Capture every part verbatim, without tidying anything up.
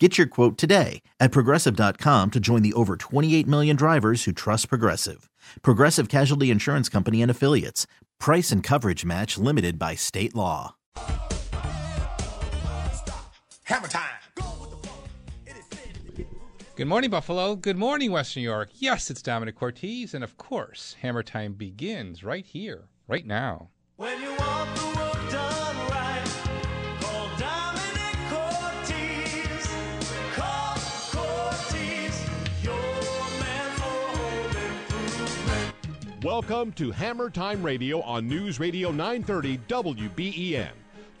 Get your quote today at Progressive dot com to join the over twenty-eight million drivers who trust Progressive. Progressive Casualty Insurance Company and Affiliates. Price and coverage match limited by state law. Hammer time. Good morning, Buffalo. Good morning, Western New York. Yes, it's Dominic Cortese, and of course, Hammer Time begins right here, right now. When you want the work done right, call Dominic Cortese. Call Cortese, your man for home improvement. Welcome to Hammer Time Radio on News Radio nine thirty W B E N.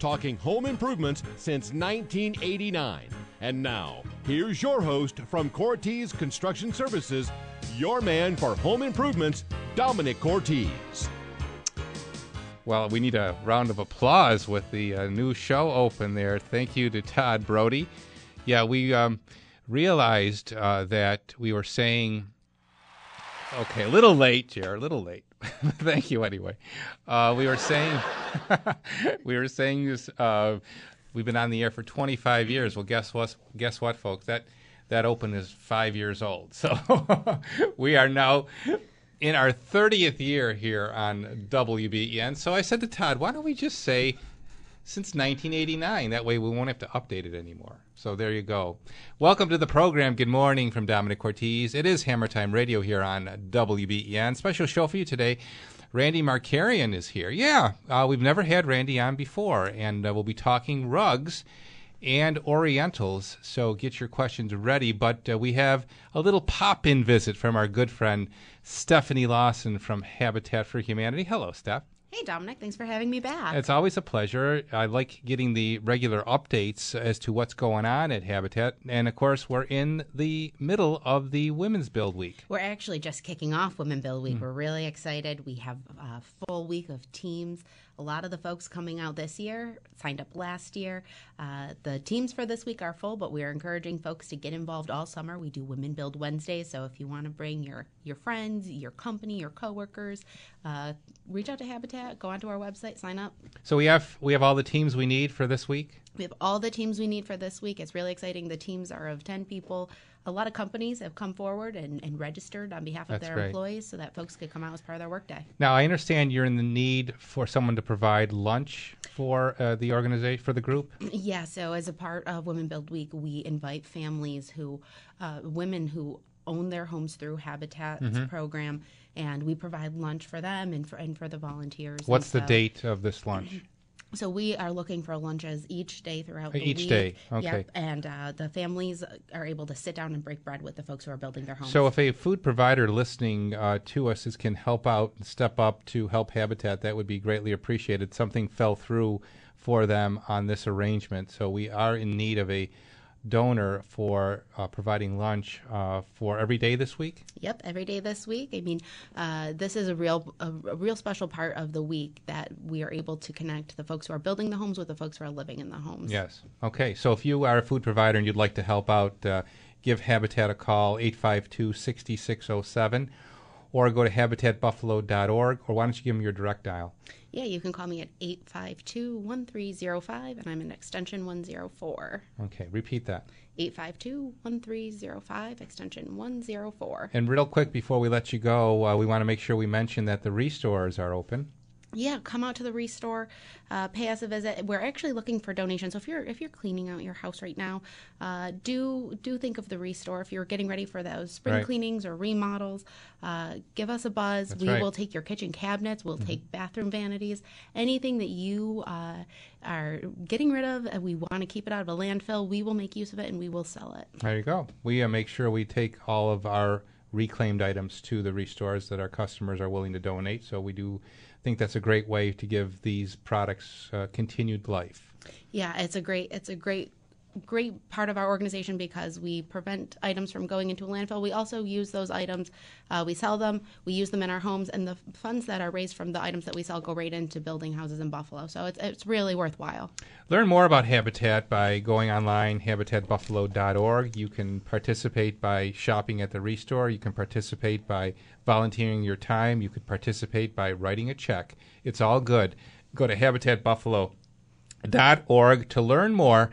Talking home improvements since nineteen eighty-nine. And now, here's your host from Cortese Construction Services, your man for home improvements, Dominic Cortese. Well, we need a round of applause with the uh, new show open there. Thank you to Todd Brody. Yeah, we um, realized uh, that we were saying, okay, a little late here, a little late. Thank you anyway. Uh, we were saying, we were saying this. Uh, we've been on the air for twenty-five years. Well, guess what? Guess what, folks? That that open is five years old. So we are now in our thirtieth year here on W B E N. So I said to Todd, why don't we just say since nineteen eighty-nine? That way we won't have to update it anymore. So there you go. Welcome to the program. Good morning from Dominic Cortese. It is Hammer Time Radio here on W B E N. Special show for you today. Randy Markarian is here. Yeah, uh, we've never had Randy on before, and uh, we'll be talking rugs and Orientals. So get your questions ready. But uh, we have a little pop-in visit from our good friend Stephanie Lawson from Habitat for Humanity. Hello, Steph. Hey, Dominic. Thanks for having me back. It's always a pleasure. I like getting the regular updates as to what's going on at Habitat. And, of course, we're in the middle of the Women's Build Week. We're actually just kicking off Women's Build Week. Mm. We're really excited. We have a full week of teams. A lot of the folks coming out this year signed up last year. Uh, the teams for this week are full, but we are encouraging folks to get involved all summer. We do Women Build Wednesday, so if you want to bring your, your friends, your company, your coworkers, uh, reach out to Habitat, go onto our website, sign up. So we have we have all the teams we need for this week? We have all the teams we need for this week. It's really exciting. The teams are of ten people. A lot of companies have come forward and, and registered on behalf of That's their great. employees so that folks could come out as part of their workday. Now, I understand you're in the need for someone to provide lunch for uh, the organization, for the group? Yeah, so as a part of Women Build Week, we invite families who, uh, women who own their homes through Habitat's mm-hmm. program, and we provide lunch for them and for, and for the volunteers. What's so, the date of this lunch? So we are looking for lunches each day throughout the each week. Each day, okay. Yep. And uh, the families are able to sit down and break bread with the folks who are building their homes. So if a food provider listening uh, to us is, can help out and step up to help Habitat, that would be greatly appreciated. Something fell through for them on this arrangement, so we are in need of a donor for uh, providing lunch uh, for every day this week? Yep, every day this week. I mean, uh, this is a real a, a real special part of the week that we are able to connect the folks who are building the homes with the folks who are living in the homes. Yes. Okay, so if you are a food provider and you'd like to help out, uh, give Habitat a call, eight five two, six six zero seven, or go to habitat buffalo dot org, or why don't you give them your direct dial? Yeah, you can call me at eight five two, one three zero five, and I'm in extension one oh four. Okay, repeat that. eight five two, one three zero five, extension one oh four. And real quick, before we let you go, uh, we want to make sure we mention that the restores are open. Yeah, come out to the Restore, uh, pay us a visit. We're actually looking for donations. So if you're if you're cleaning out your house right now, uh, do do think of the Restore. If you're getting ready for those spring right. cleanings or remodels, uh, give us a buzz. That's we right. will take your kitchen cabinets. We'll mm-hmm. take bathroom vanities. Anything that you uh, are getting rid of and we want to keep it out of a landfill, we will make use of it and we will sell it. There you go. We uh, make sure we take all of our reclaimed items to the Restores that our customers are willing to donate. So we do think that's a great way to give these products uh, continued life. Yeah, it's a great it's a great great part of our organization because we prevent items from going into a landfill. We also use those items, uh, we sell them, we use them in our homes, and the funds that are raised from the items that we sell go right into building houses in Buffalo. So it's it's really worthwhile. Learn more about Habitat by going online, habitat buffalo dot org. You can participate by shopping at the Restore. You can participate by volunteering your time. You could participate by writing a check. It's all good. Go to habitat buffalo dot org to learn more.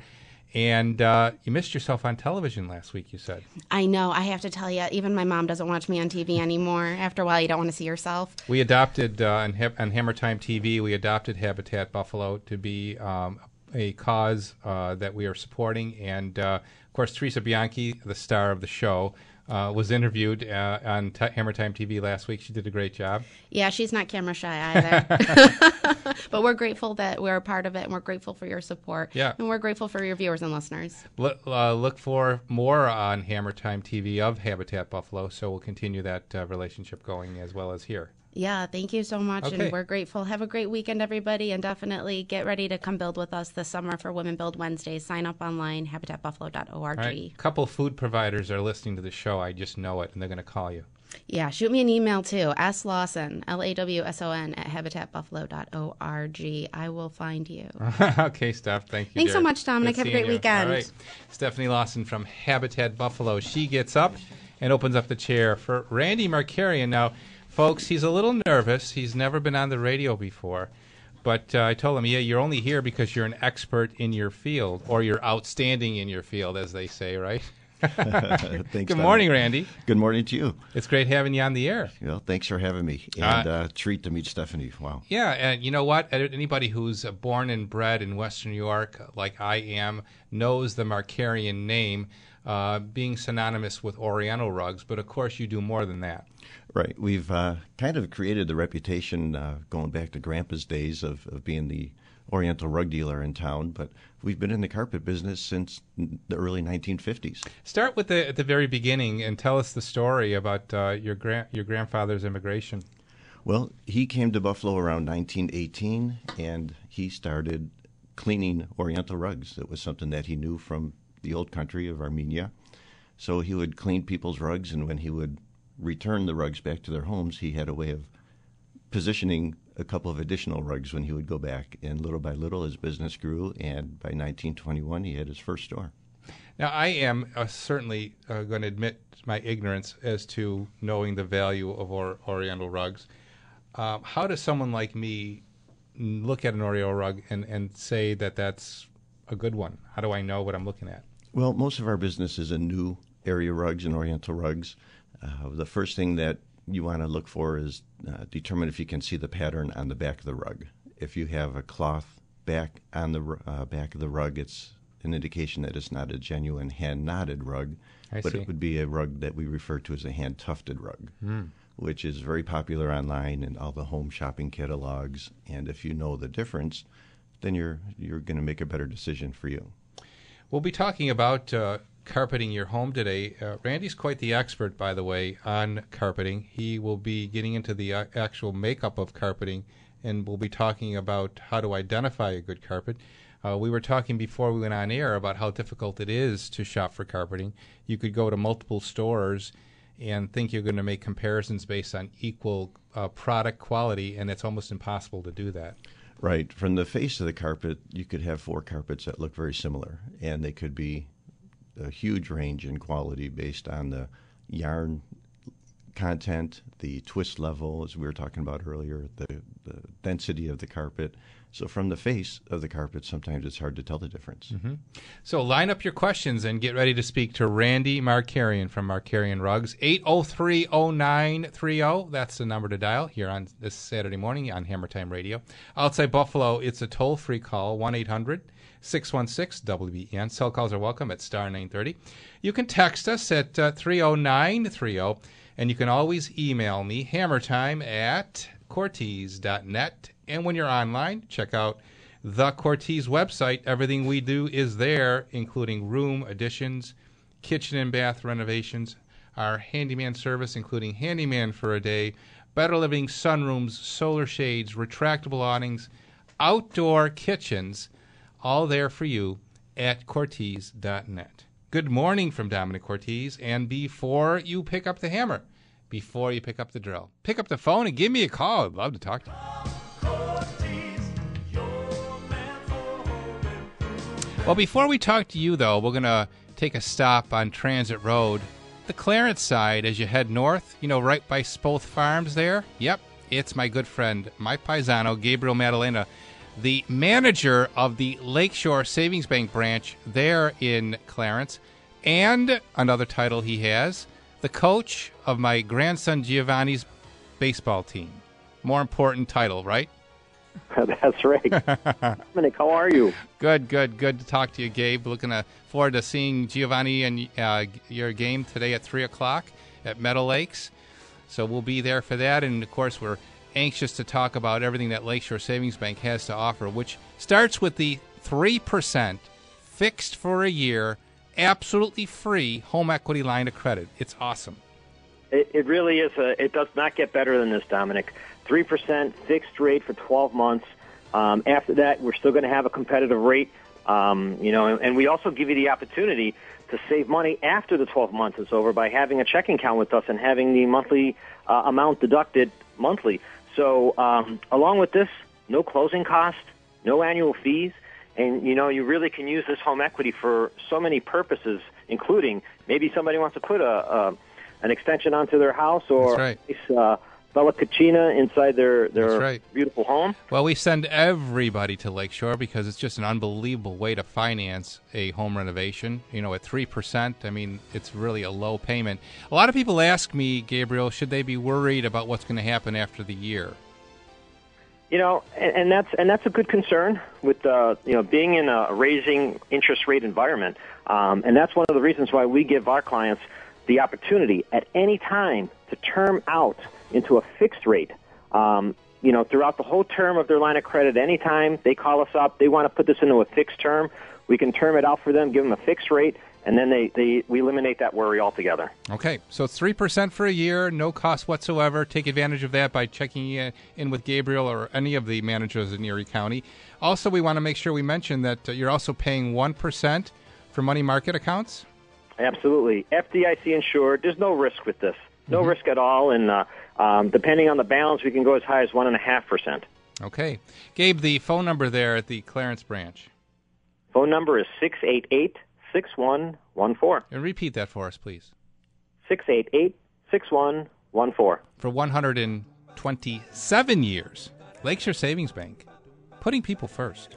And uh, you missed yourself on television last week, you said. I know. I have to tell you, even my mom doesn't watch me on T V anymore. After a while, you don't want to see yourself. We adopted, uh, on, ha- on Hammer Time T V, we adopted Habitat Buffalo to be um, a cause uh, that we are supporting. And, uh, of course, Teresa Bianchi, the star of the show, uh, was interviewed uh, on T- Hammer Time T V last week. She did a great job. Yeah, she's not camera shy either. But we're grateful that we're a part of it, and we're grateful for your support. Yeah. And we're grateful for your viewers and listeners. Look, uh, look for more on Hammer Time T V of Habitat Buffalo, so we'll continue that uh, relationship going as well as here. Yeah, thank you so much, okay. And we're grateful. Have a great weekend, everybody, and definitely get ready to come build with us this summer for Women Build Wednesday. Sign up online, habitat buffalo dot org. Right. A couple food providers are listening to the show. I just know it, and they're going to call you. Yeah, shoot me an email, too. S. Lawson, L A W S O N, at habitat buffalo dot org. I will find you. Okay, Steph. Thank you, Thanks dear. so much, Dominic. Good Have a great you. weekend. All right. Stephanie Lawson from Habitat Buffalo. She gets up and opens up the chair for Randy Markarian. Now, folks, he's a little nervous. He's never been on the radio before. But uh, I told him, yeah, you're only here because you're an expert in your field, or you're outstanding in your field, as they say, right? Thanks, Good morning, Dominic. Randy. Good morning to you. It's great having you on the air. Well, thanks for having me, and uh, uh, treat to meet Stephanie. Wow. Yeah, and you know what? Anybody who's born and bred in Western New York, like I am, knows the Markarian name, uh, being synonymous with Oriental rugs. But of course, you do more than that. Right. We've uh, kind of created the reputation uh, going back to Grandpa's days of, of being the Oriental rug dealer in town, but we've been in the carpet business since the early nineteen fifties. Start with the at the very beginning and tell us the story about uh, your grand your grandfather's immigration. Well, he came to Buffalo around nineteen eighteen, and he started cleaning Oriental rugs. It was something that he knew from the old country of Armenia. So he would clean people's rugs, and when he would return the rugs back to their homes, he had a way of positioning a couple of additional rugs when he would go back, and little by little his business grew, and by nineteen twenty-one he had his first store. Now, I am uh, certainly uh, going to admit my ignorance as to knowing the value of or- Oriental rugs. Uh, how does someone like me look at an Oriental rug and, and say that that's a good one? How do I know what I'm looking at? Well, most of our business is in new area rugs and Oriental rugs. Uh, the first thing that you want to look for is uh, determine if you can see the pattern on the back of the rug. If you have a cloth back on the uh, back of the rug, it's an indication that it's not a genuine hand-knotted rug, I but see. It would be a rug that we refer to as a hand-tufted rug, mm. which is very popular online in all the home shopping catalogs. And if you know the difference, then you're you're going to make a better decision for you. We'll be talking about Uh carpeting your home today. Uh, Randy's quite the expert, by the way, on carpeting. He will be getting into the uh, actual makeup of carpeting, and we'll be talking about how to identify a good carpet. Uh, we were talking before we went on air about how difficult it is to shop for carpeting. You could go to multiple stores and think you're going to make comparisons based on equal uh, product quality, and it's almost impossible to do that. Right. From the face of the carpet, you could have four carpets that look very similar, and they could be a huge range in quality based on the yarn content, the twist level, as we were talking about earlier, the, the density of the carpet. So from the face of the carpet, sometimes it's hard to tell the difference. Mm-hmm. So line up your questions and get ready to speak to Randy Markarian from Markarian Rugs. eight oh three, oh nine three oh, that's the number to dial here on this Saturday morning on Hammer Time Radio. Outside Buffalo, it's a toll-free call, one eight hundred, six one six, W B E N. Cell calls are welcome at star nine thirty. You can text us at uh, three oh nine three oh, and you can always email me, hammertime at cortese dot net. And when you're online, check out the Cortese website. Everything we do is there, including room additions, kitchen and bath renovations, our handyman service, including handyman for a day, better living sunrooms, solar shades, retractable awnings, outdoor kitchens, all there for you at cortese dot net. Good morning from Dominic Cortese, and before you pick up the hammer, before you pick up the drill, pick up the phone and give me a call. I'd love to talk to you. Well, before we talk to you, though, we're going to take a stop on Transit Road, the Clarence side, as you head north, you know, right by Spoth Farms there. Yep, it's my good friend, my paisano, Gabriel Madalena, the manager of the Lakeshore Savings Bank branch there in Clarence, and another title he has, the coach of my grandson Giovanni's baseball team. More important title, right? That's right. Dominic, how are you? Good, good, good to talk to you, Gabe. Looking forward to seeing Giovanni and uh, your game today at three o'clock at Meadow Lakes. So we'll be there for that. And, of course, we're anxious to talk about everything that Lakeshore Savings Bank has to offer, which starts with the three percent fixed for a year, absolutely free home equity line of credit. It's awesome. It, it really is. A, it does not get better than this, Dominic. three percent fixed rate for twelve months. Um, after that, we're still going to have a competitive rate, um, you know, and, and we also give you the opportunity to save money after the twelve months is over by having a checking account with us and having the monthly uh, amount deducted monthly. So um, along with this, no closing cost, no annual fees, and, you know, you really can use this home equity for so many purposes, including maybe somebody wants to put a, a an extension onto their house or That's right. uh Bella Cucina inside their, their right. beautiful home. Well, we send everybody to Lakeshore because it's just an unbelievable way to finance a home renovation. You know, at three percent, I mean, it's really a low payment. A lot of people ask me, Gabriel, should they be worried about what's going to happen after the year? You know, and, and that's and that's a good concern with, uh, you know, being in a raising interest rate environment. Um, and that's one of the reasons why we give our clients the opportunity at any time to term out into a fixed rate, um, you know, throughout the whole term of their line of credit. Anytime they call us up, they want to put this into a fixed term, we can term it out for them, give them a fixed rate, and then they, they we eliminate that worry altogether. Okay, so it's three percent for a year, no cost whatsoever. Take advantage of that by checking in with Gabriel or any of the managers in Erie County. Also, we want to make sure we mention that you're also paying one percent for money market accounts. Absolutely. F D I C insured. There's no risk with this. No mm-hmm. risk at all, and uh, um, depending on the balance, we can go as high as one point five percent. Okay. Gabe, the phone number there at the Clarence branch. Phone number is six eight eight, six one one four. And repeat that for us, please. six eight eight, six one one four. For one hundred twenty-seven years, Lakeshore Savings Bank, putting people first.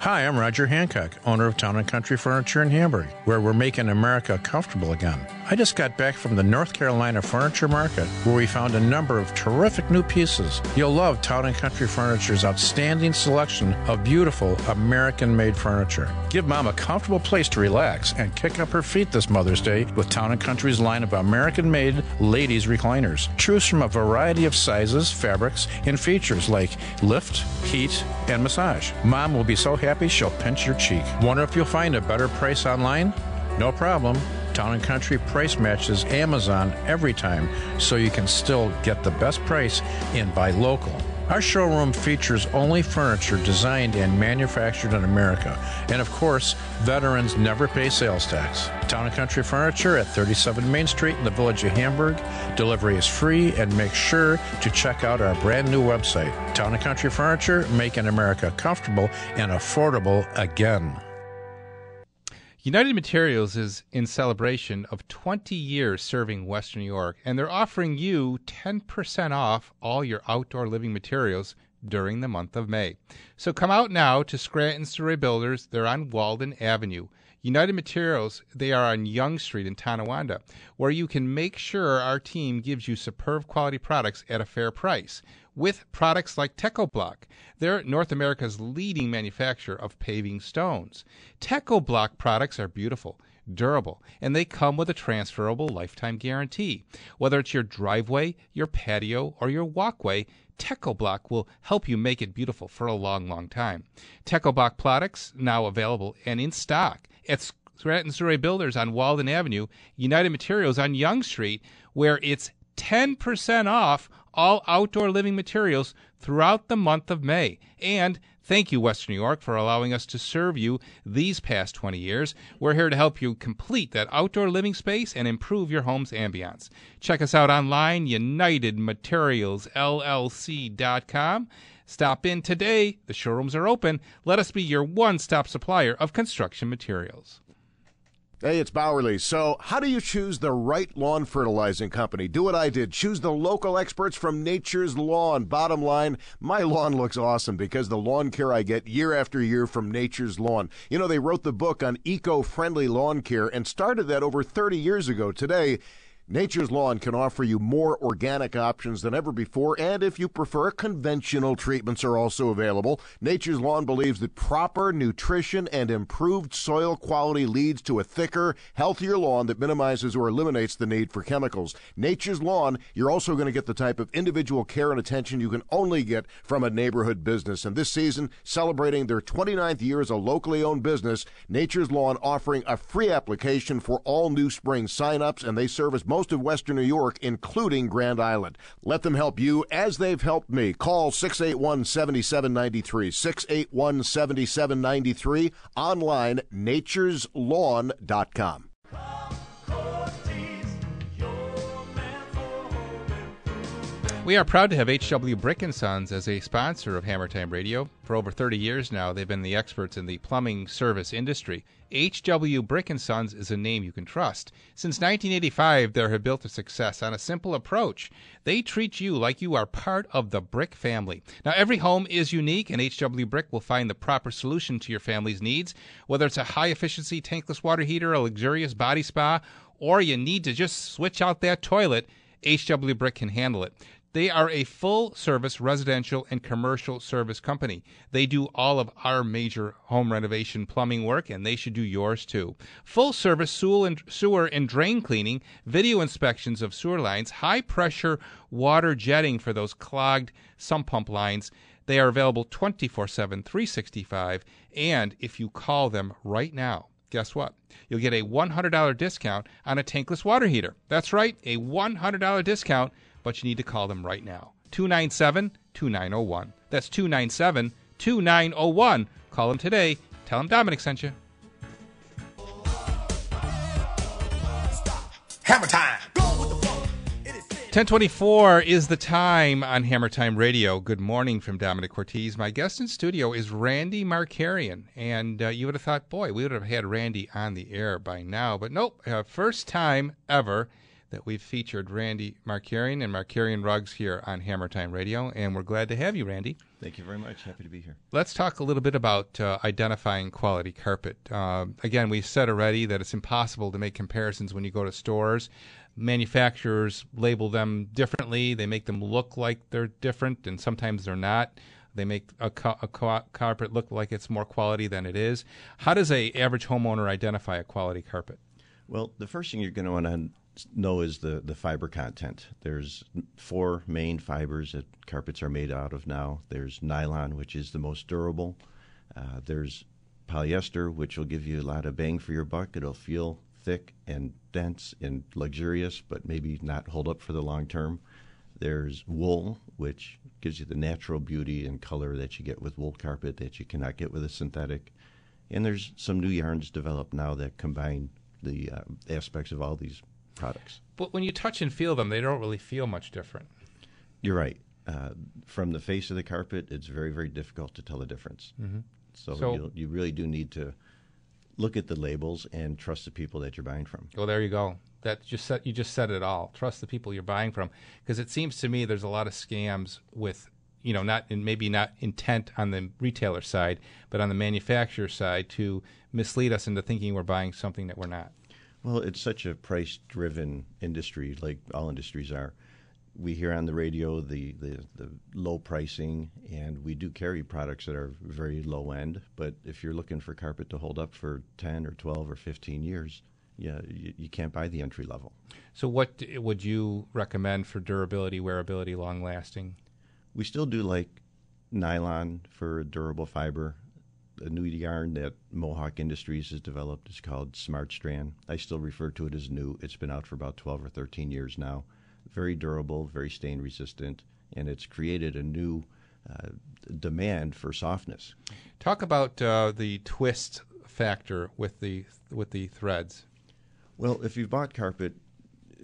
Hi, I'm Roger Hancock, owner of Town and Country Furniture in Hamburg, where we're making America comfortable again. I just got back from the North Carolina furniture market, where we found a number of terrific new pieces. You'll love Town and Country Furniture's outstanding selection of beautiful American-made furniture. Give Mom a comfortable place to relax and kick up her feet this Mother's Day with Town and Country's line of American-made ladies' recliners. Choose from a variety of sizes, fabrics, and features like lift, heat, and massage. Mom will be so happy she'll pinch your cheek. Wonder if you'll find a better price online? No problem. Town and Country price matches Amazon every time, so you can still get the best price and buy local. Our showroom features only furniture designed and manufactured in America. And of course, veterans never pay sales tax. Town and Country Furniture at thirty-seven Main Street in the village of Hamburg. Delivery is free, and make sure to check out our brand new website. Town and Country Furniture, making America comfortable and affordable again. United Materials is in celebration of twenty years serving Western New York, and they're offering you ten percent off all your outdoor living materials during the month of May. So come out now to Scranton Surrey Builders. They're on Walden Avenue. United Materials, they are on Young Street in Tonawanda, where you can make sure our team gives you superb quality products at a fair price with products like Tecoblock. They're North America's leading manufacturer of paving stones. Tecoblock products are beautiful, durable, and they come with a transferable lifetime guarantee. Whether it's your driveway, your patio, or your walkway, Tecoblock will help you make it beautiful for a long, long time. Tecoblock products now available and in stock at Scranton Surrey Builders on Walden Avenue, United Materials on Young Street, where it's ten percent off all outdoor living materials throughout the month of May. And Thank you, Western New York, for allowing us to serve you these past twenty years. We're here to help you complete that outdoor living space and improve your home's ambiance. Check us out online, united materials l l c dot com. Stop in today. The showrooms are open. Let us be your one-stop supplier of construction materials. Hey, it's Bowerly. So how do you choose the right lawn fertilizing company? Do what I did. Choose the local experts from Nature's Lawn. Bottom line, my lawn looks awesome because the lawn care I get year after year from Nature's Lawn. You know, they wrote the book on eco-friendly lawn care and started that over thirty years ago today. Nature's Lawn can offer you more organic options than ever before, and if you prefer, conventional treatments are also available. Nature's Lawn believes that proper nutrition and improved soil quality leads to a thicker, healthier lawn that minimizes or eliminates the need for chemicals. Nature's Lawn, you're also going to get the type of individual care and attention you can only get from a neighborhood business. And this season, celebrating their twenty-ninth year as a locally owned business, Nature's Lawn offering a free application for all new spring signups, and they service most of Western New York, including Grand Island. Let them help you as they've helped me. Call six eight one, seven seven nine three, six eight one, seven seven nine three, online, natures lawn dot com. We are proud to have H W Brick and Sons as a sponsor of Hammer Time Radio. For over thirty years now, they've been the experts in the plumbing service industry. H W Brick and Sons is a name you can trust. Since nineteen eighty-five, they have built a success on a simple approach. They treat you like you are part of the brick family. Now, every home is unique, and H W Brick will find the proper solution to your family's needs, whether it's a high-efficiency tankless water heater, a luxurious body spa, or you need to just switch out that toilet, H W Brick can handle it. They are a full-service residential and commercial service company. They do all of our major home renovation plumbing work, and they should do yours too. Full-service sewer and drain cleaning, video inspections of sewer lines, high-pressure water jetting for those clogged sump pump lines. They are available twenty-four seven, three sixty-five, and if you call them right now, guess what? You'll get a one hundred dollars discount on a tankless water heater. That's right, a one hundred dollars discount. But you need to call them right now. two nine seven, two nine zero one. That's two nine seven, two nine zero one. Call them today. Tell them Dominic sent you. Hammer Time. ten twenty-four is the time on Hammer Time Radio. Good morning from Dominic Cortese. My guest in studio is Randy Markarian. And uh, you would have thought, boy, we would have had Randy on the air by now. But nope, uh, first time ever that we've featured Randy Markarian and Markarian Rugs here on Hammer Time Radio, and we're glad to have you, Randy. Thank you very much. Happy to be here. Let's talk a little bit about uh, identifying quality carpet. Uh, again, we've said already that it's impossible to make comparisons when you go to stores. Manufacturers label them differently. They make them look like they're different, and sometimes they're not. They make a, co- a co- carpet look like it's more quality than it is. How does an average homeowner identify a quality carpet? Well, the first thing you're going to want to know is the, the fiber content. There's four main fibers that carpets are made out of now. There's nylon, which is the most durable. Uh, there's polyester, which will give you a lot of bang for your buck. It'll feel thick and dense and luxurious, but maybe not hold up for the long term. There's wool, which gives you the natural beauty and color that you get with wool carpet that you cannot get with a synthetic. And there's some new yarns developed now that combine the uh, aspects of all these products. But when you touch and feel them, they don't really feel much different. You're right. Uh, from the face of the carpet, it's very, very difficult to tell the difference. Mm-hmm. So, so you, you really do need to look at the labels and trust the people that you're buying from. Well, there you go. That just said, you just said it all. Trust the people you're buying from, because it seems to me there's a lot of scams with, you know, not and maybe not intent on the retailer side, but on the manufacturer side to mislead us into thinking we're buying something that we're not. Well, it's such a price-driven industry, like all industries are. We hear on the radio the, the, the low pricing, and we do carry products that are very low-end. But if you're looking for carpet to hold up for ten or twelve or fifteen years, yeah, you, you can't buy the entry level. So what would you recommend for durability, wearability, long-lasting? We still do like nylon for durable fiber. A new yarn that Mohawk Industries has developed is called Smart Strand. I still refer to it as new. It's been out for about twelve or thirteen years now. Very durable, very stain resistant, and it's created a new uh, demand for softness. Talk about uh, the twist factor with the with the threads. Well, if you've bought carpet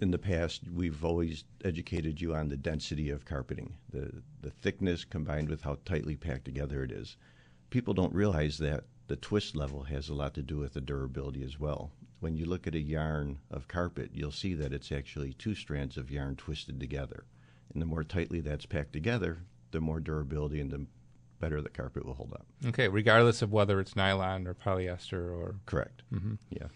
in the past, we've always educated you on the density of carpeting, the the thickness combined with how tightly packed together it is. People don't realize that the twist level has a lot to do with the durability as well. When you look at a yarn of carpet, you'll see that it's actually two strands of yarn twisted together. And the more tightly that's packed together, the more durability and the better the carpet will hold up. Okay, regardless of whether it's nylon or polyester or... Correct. Mm-hmm. Yeah.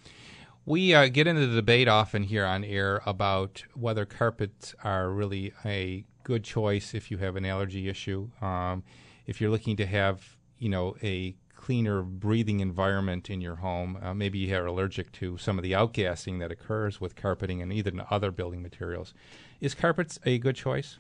We uh, get into the debate often here on air about whether carpets are really a good choice if you have an allergy issue. Um, if you're looking to have, you know, a cleaner breathing environment in your home, uh, maybe you are allergic to some of the outgassing that occurs with carpeting and even other building materials. Is carpets a good choice?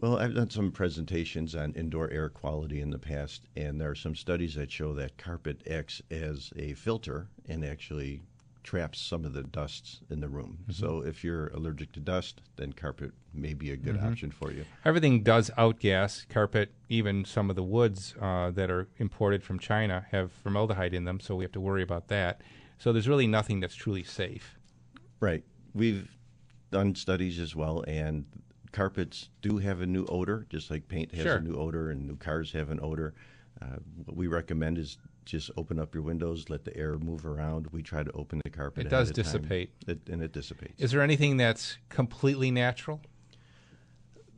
Well, I've done some presentations on indoor air quality in the past, and there are some studies that show that carpet acts as a filter and actually traps some of the dusts in the room. Mm-hmm. So if you're allergic to dust, then carpet may be a good mm-hmm. option for you. Everything does outgas. Carpet, even some of the woods uh, that are imported from China have formaldehyde in them, so we have to worry about that. So there's really nothing that's truly safe. Right. We've done studies as well, and carpets do have a new odor, just like paint has sure. a new odor and new cars have an odor. Uh, what we recommend is just open up your windows, let the air move around. We try to open the carpet. It does dissipate. It, and it dissipates. Is there anything that's completely natural?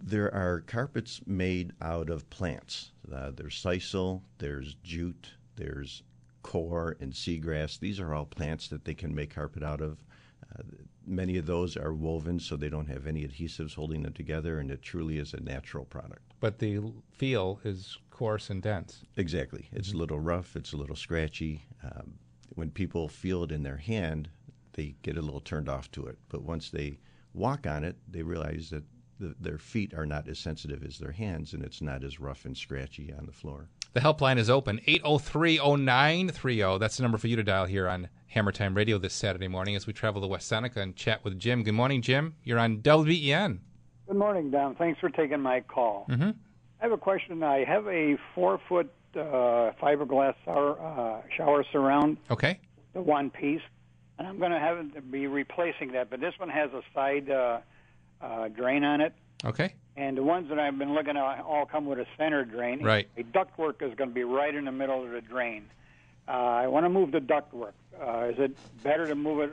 There are carpets made out of plants. Uh, there's sisal, there's jute, there's core and seagrass. These are all plants that they can make carpet out of. Uh, many of those are woven, so they don't have any adhesives holding them together, and it truly is a natural product. But the feel is coarse and dense. Exactly. It's mm-hmm. a little rough. It's a little scratchy. Um, when people feel it in their hand, they get a little turned off to it. But once they walk on it, they realize that the, their feet are not as sensitive as their hands, and it's not as rough and scratchy on the floor. The helpline is open, eight oh three, oh nine three oh. That's the number for you to dial here on Hammer Time Radio this Saturday morning as we travel to West Seneca and chat with Jim. Good morning, Jim. You're on W B E N. Good morning, Don. Thanks for taking my call. Mm-hmm. I have a question. I have a four-foot uh, fiberglass shower, uh, shower surround, okay, the one piece, and I'm going to have to be replacing that, but this one has a side uh, uh, drain on it. Okay. And the ones that I've been looking at all come with a center drain. Right. The ductwork is going to be right in the middle of the drain. Uh, I want to move the ductwork. Uh, is it better to move it,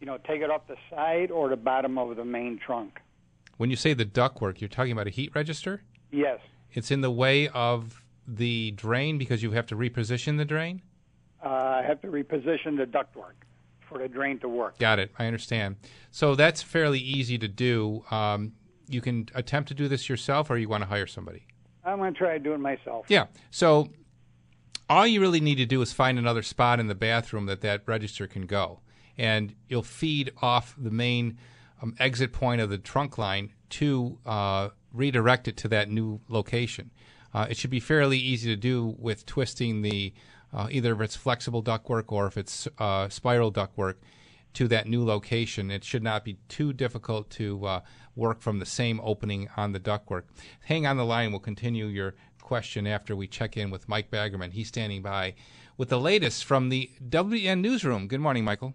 you know, take it up the side or the bottom of the main trunk? When you say the ductwork, you're talking about a heat register? Yes. It's in the way of the drain because you have to reposition the drain? Uh, I have to reposition the ductwork for the drain to work. Got it. I understand. So that's fairly easy to do. Um, You can attempt to do this yourself, or you want to hire somebody? I'm going to try to do it myself. Yeah. So all you really need to do is find another spot in the bathroom that that register can go, and you'll feed off the main um, exit point of the trunk line to uh, redirect it to that new location. Uh, it should be fairly easy to do with twisting the uh, either if it's flexible ductwork or if it's uh, spiral ductwork to that new location. It should not be too difficult to uh, work from the same opening on the ductwork. Hang on the line. We'll continue your question after we check in with Mike Baggerman. He's standing by with the latest from the W B E N Newsroom. Good morning, Michael.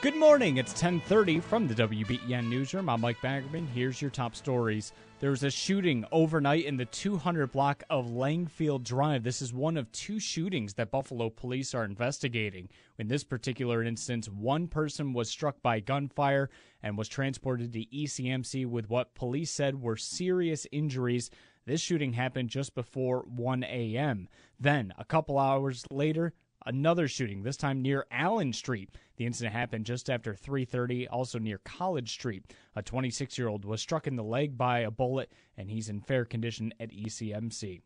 Good morning. It's ten thirty from the W B E N Newsroom. I'm Mike Baggerman. Here's your top stories. There was a shooting overnight in the two hundred block of Langfield Drive. This is one of two shootings that Buffalo police are investigating. In this particular instance, one person was struck by gunfire and was transported to E C M C with what police said were serious injuries. This shooting happened just before one a.m. Then, a couple hours later, another shooting, this time near Allen Street. The incident happened just after three thirty, also near College Street. A twenty-six-year-old was struck in the leg by a bullet, and he's in fair condition at E C M C.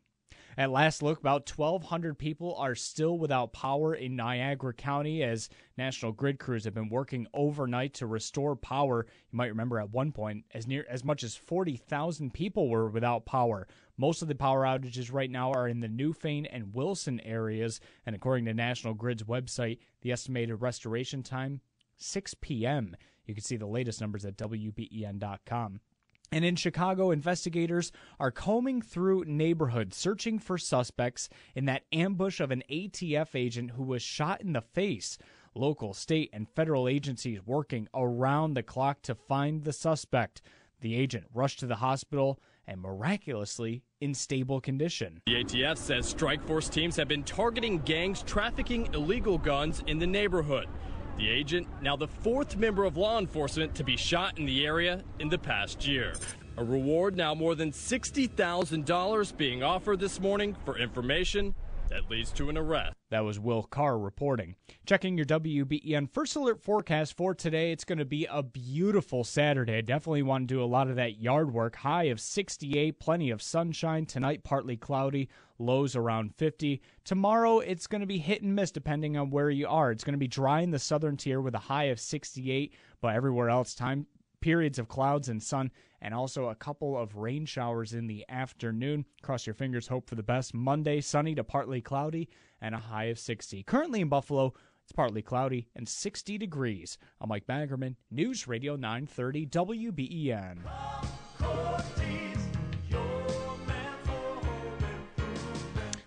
At last look, about twelve hundred people are still without power in Niagara County as National Grid crews have been working overnight to restore power. You might remember at one point as near as much as forty thousand people were without power. Most of the power outages right now are in the Newfane and Wilson areas, and according to National Grid's website, the estimated restoration time, six p.m. You can see the latest numbers at W B E N dot com. And in Chicago, investigators are combing through neighborhoods, searching for suspects in that ambush of an A T F agent who was shot in the face. Local, state, and federal agencies working around the clock to find the suspect. The agent rushed to the hospital and miraculously in stable condition. The A T F says strike force teams have been targeting gangs trafficking illegal guns in the neighborhood. The agent, now the fourth member of law enforcement to be shot in the area in the past year. A reward now more than sixty thousand dollars being offered this morning for information that leads to an arrest. That was Will Carr reporting. Checking your W B E N First Alert forecast for today. It's going to be a beautiful Saturday. Definitely want to do a lot of that yard work. High of sixty-eight, plenty of sunshine. Tonight, partly cloudy, lows around fifty. Tomorrow, it's going to be hit and miss depending on where you are. It's going to be dry in the southern tier with a high of sixty-eight, but everywhere else, time periods of clouds and sun, and also a couple of rain showers in the afternoon. Cross your fingers, hope for the best. Monday, sunny to partly cloudy and a high of sixty. Currently in Buffalo, it's partly cloudy and sixty degrees. I'm Mike Baggerman, News Radio nine thirty W B E N.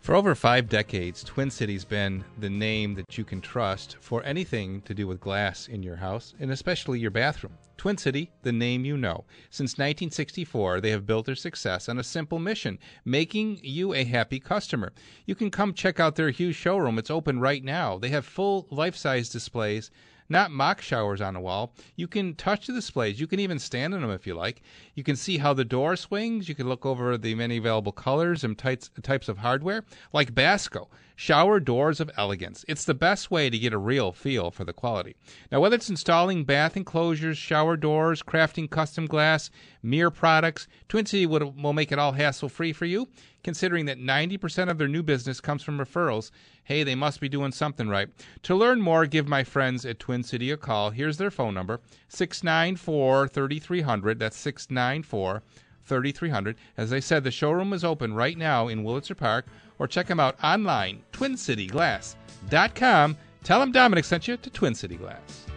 For over five decades, Twin City's been the name that you can trust for anything to do with glass in your house, and especially your bathroom. Twin City, the name you know. Since nineteen sixty-four, they have built their success on a simple mission, making you a happy customer. You can come check out their huge showroom. It's open right now. They have full life-size displays, not mock showers on a wall. You can touch the displays. You can even stand in them if you like. You can see how the door swings. You can look over the many available colors and types, types of hardware, like Basco, shower doors of elegance. It's the best way to get a real feel for the quality. Now, whether it's installing bath enclosures, shower doors, crafting custom glass, mirror products, Twin City will, will make it all hassle-free for you, considering that ninety percent of their new business comes from referrals. Hey, they must be doing something right. To learn more, give my friends at Twin City a call. Here's their phone number, six nine four, three three zero zero. That's six nine four, three three zero zero. As I said, the showroom is open right now in Willitzer Park, or check them out online, twin city glass dot com. Tell them Dominic sent you to Twin City Glass.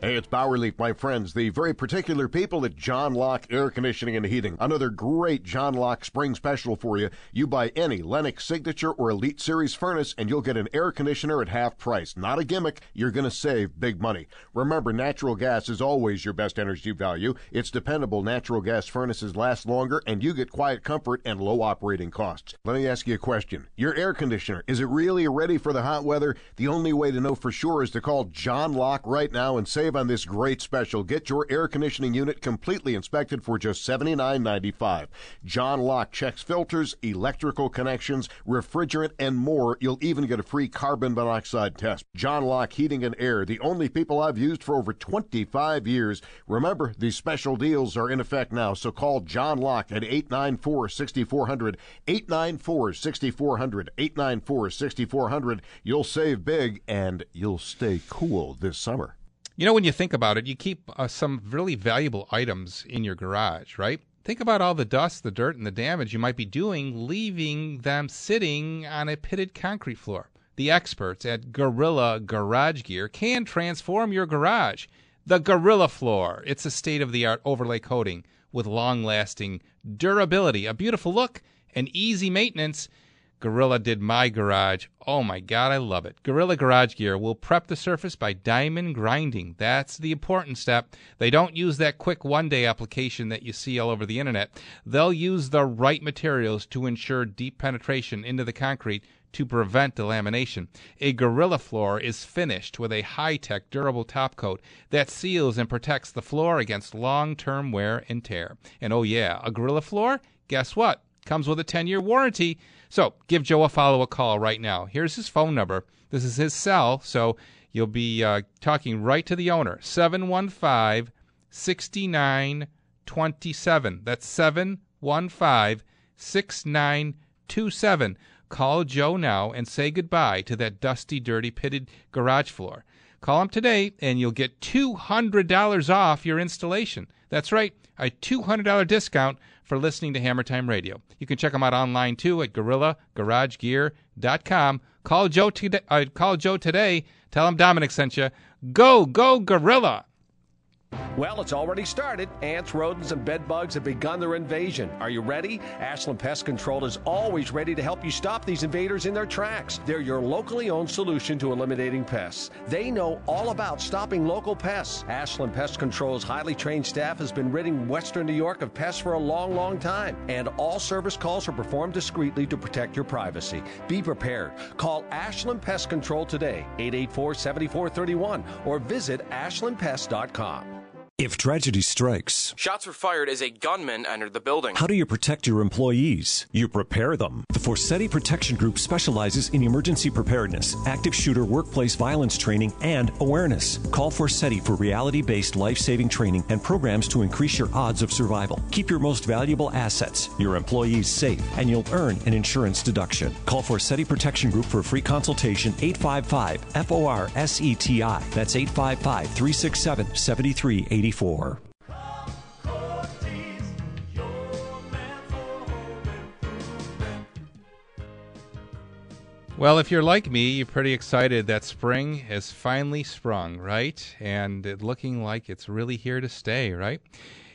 Hey, it's Bowerleaf, my friends, the very particular people at John Locke Air Conditioning and Heating. Another great John Locke spring special for you. You buy any Lennox Signature or Elite Series furnace, and you'll get an air conditioner at half price. Not a gimmick. You're going to save big money. Remember, natural gas is always your best energy value. It's dependable. Natural gas furnaces last longer, and you get quiet comfort and low operating costs. Let me ask you a question. Your air conditioner, is it really ready for the hot weather? The only way to know for sure is to call John Locke right now and save on this great special. Get your air conditioning unit completely inspected for just seventy-nine ninety-five. John Locke checks filters, electrical connections, refrigerant, and more. You'll even get a free carbon monoxide test. John Locke Heating and Air, the only people I've used for over twenty-five years. Remember, these special deals are in effect now, so call John Locke at eight nine four, six four zero zero, eight nine four, six four zero zero, eight nine four, six four zero zero. You'll save big, and you'll stay cool this summer. You know, when you think about it, you keep uh, some really valuable items in your garage, right? Think about all the dust, the dirt, and the damage you might be doing, leaving them sitting on a pitted concrete floor. The experts at Gorilla Garage Gear can transform your garage. The Gorilla Floor. It's a state-of-the-art overlay coating with long-lasting durability, a beautiful look, and easy maintenance. Gorilla did my garage. Oh my God, I love it. Gorilla Garage Gear will prep the surface by diamond grinding. That's the important step. They don't use that quick one-day application that you see all over the internet. They'll use the right materials to ensure deep penetration into the concrete to prevent delamination. A Gorilla Floor is finished with a high-tech durable top coat that seals and protects the floor against long-term wear and tear. And oh yeah, a Gorilla Floor? Guess what? Comes with a ten-year warranty. So give Joe a follow a call right now. Here's his phone number. This is his cell, so you'll be uh, talking right to the owner. seven one five, six nine two seven. That's seven one five, six nine two seven. Call Joe now and say goodbye to that dusty, dirty, pitted garage floor. Call him today, and you'll get two hundred dollars off your installation. That's right, a two hundred dollars discount for listening to Hammer Time Radio. You can check them out online, too, at gorilla garage gear dot com. Call Joe, to, uh, call Joe today. Tell him Dominic sent you. Go, go, Gorilla! Well, it's already started. Ants, rodents, and bed bugs have begun their invasion. Are you ready? Ashland Pest Control is always ready to help you stop these invaders in their tracks. They're your locally owned solution to eliminating pests. They know all about stopping local pests. Ashland Pest Control's highly trained staff has been ridding Western New York of pests for a long, long time. And all service calls are performed discreetly to protect your privacy. Be prepared. Call Ashland Pest Control today, eight eight four, seven four three one, or visit ashland pest dot com. If tragedy strikes, shots were fired as a gunman entered the building. How do you protect your employees? You prepare them. The Forseti Protection Group specializes in emergency preparedness, active shooter workplace violence training, and awareness. Call Forseti for reality-based life-saving training and programs to increase your odds of survival. Keep your most valuable assets, your employees safe, and you'll earn an insurance deduction. Call Forseti Protection Group for a free consultation, eight five five, F O R S E T I. That's eight five five, three six seven, seven three eight zero. eighty-four. Well, if you're like me, you're pretty excited that spring has finally sprung, right? And it looking like it's really here to stay, right?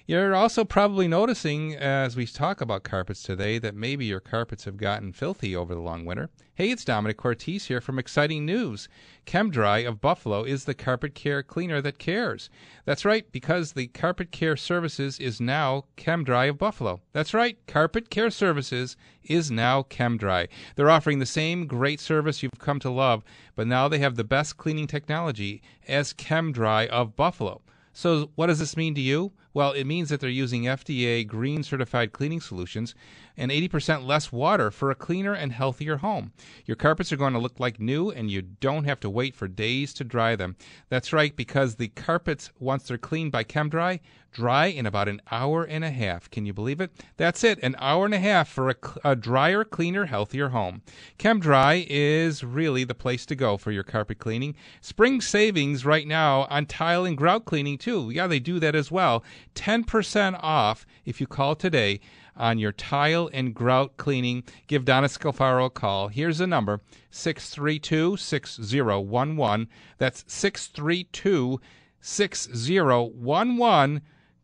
You're also probably noticing, as we talk about carpets today, that maybe your carpets have gotten filthy over the long winter. Hey, it's Dominic Cortese here from Exciting News. ChemDry of Buffalo is the carpet care cleaner that cares. That's right, because the Carpet Care Services is now ChemDry of Buffalo. That's right, Carpet Care Services is now ChemDry. They're offering the same great service you've come to love, but now they have the best cleaning technology as ChemDry of Buffalo. So what does this mean to you? Well, it means that they're using F D A green certified cleaning solutions and eighty percent less water for a cleaner and healthier home. Your carpets are going to look like new, and you don't have to wait for days to dry them. That's right, because the carpets, once they're cleaned by ChemDry, dry in about an hour and a half. Can you believe it? That's it, an hour and a half for a, a drier, cleaner, healthier home. ChemDry is really the place to go for your carpet cleaning. Spring savings right now on tile and grout cleaning, too. Yeah, they do that as well. ten percent off if you call today on your tile and grout cleaning. Give Donna Scalfaro a call. Here's the number, six three two, six zero one one. That's six three two, six zero one one.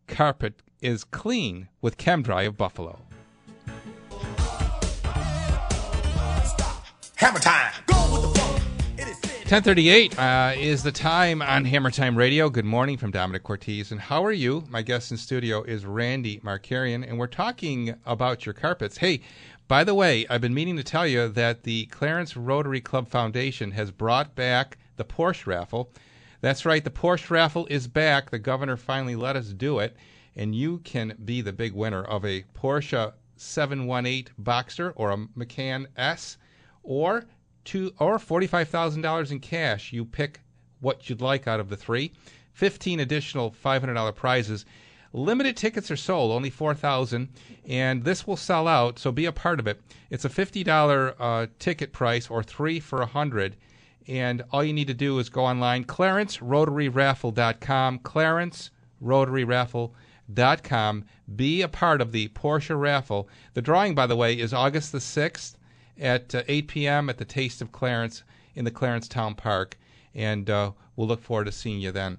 Carpet is clean with ChemDry of Buffalo. Hammer time. Go with the flow. ten thirty-eight uh, is the time on Hammer Time Radio. Good morning from Dominic Cortese. And how are you? My guest in studio is Randy Markarian, and we're talking about your carpets. Hey, by the way, I've been meaning to tell you that the Clarence Rotary Club Foundation has brought back the Porsche raffle. That's right, the Porsche raffle is back. The governor finally let us do it, and you can be the big winner of a Porsche seven eighteen Boxster or a Macan S, or two or forty-five thousand dollars in cash. You pick what you'd like out of the three. fifteen additional five hundred dollars prizes. Limited tickets are sold, only four thousand, and this will sell out, so be a part of it. It's a fifty dollars uh, ticket price, or three for one hundred dollars. And all you need to do is go online, clarence rotary raffle dot com, clarence rotary raffle dot com. Be a part of the Porsche raffle. The drawing, by the way, is August the sixth at uh, eight p.m. at the Taste of Clarence in the Clarence Town Park. And uh, we'll look forward to seeing you then.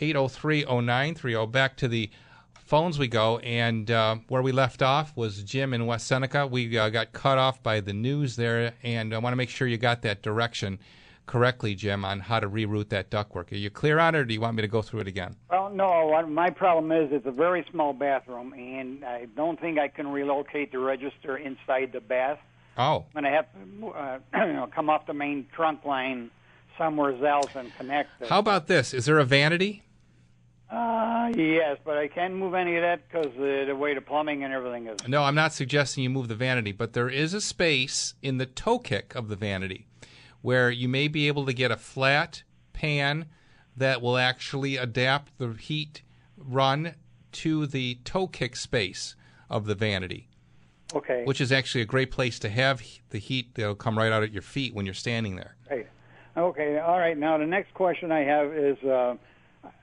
eight oh three, oh nine three oh. Back to the phones we go. And uh, where we left off was Jim in West Seneca. We uh, got cut off by the news there, and I want to make sure you got that direction correctly, Jim, on how to reroute that ductwork. Are you clear on it, or do you want me to go through it again? Well, no. My problem is it's a very small bathroom, and I don't think I can relocate the register inside the bath. Oh. And I have to uh, you know, come off the main trunk line somewhere else and connect it. How about this? Is there a vanity? Uh, yes, but I can't move any of that because uh, the way the plumbing and everything is. No, I'm not suggesting you move the vanity, but there is a space in the toe kick of the vanity where you may be able to get a flat pan that will actually adapt the heat run to the toe kick space of the vanity. Okay. Which is actually a great place to have the heat that'll come right out at your feet when you're standing there. Right. Okay, all right. Now, the next question I have is uh,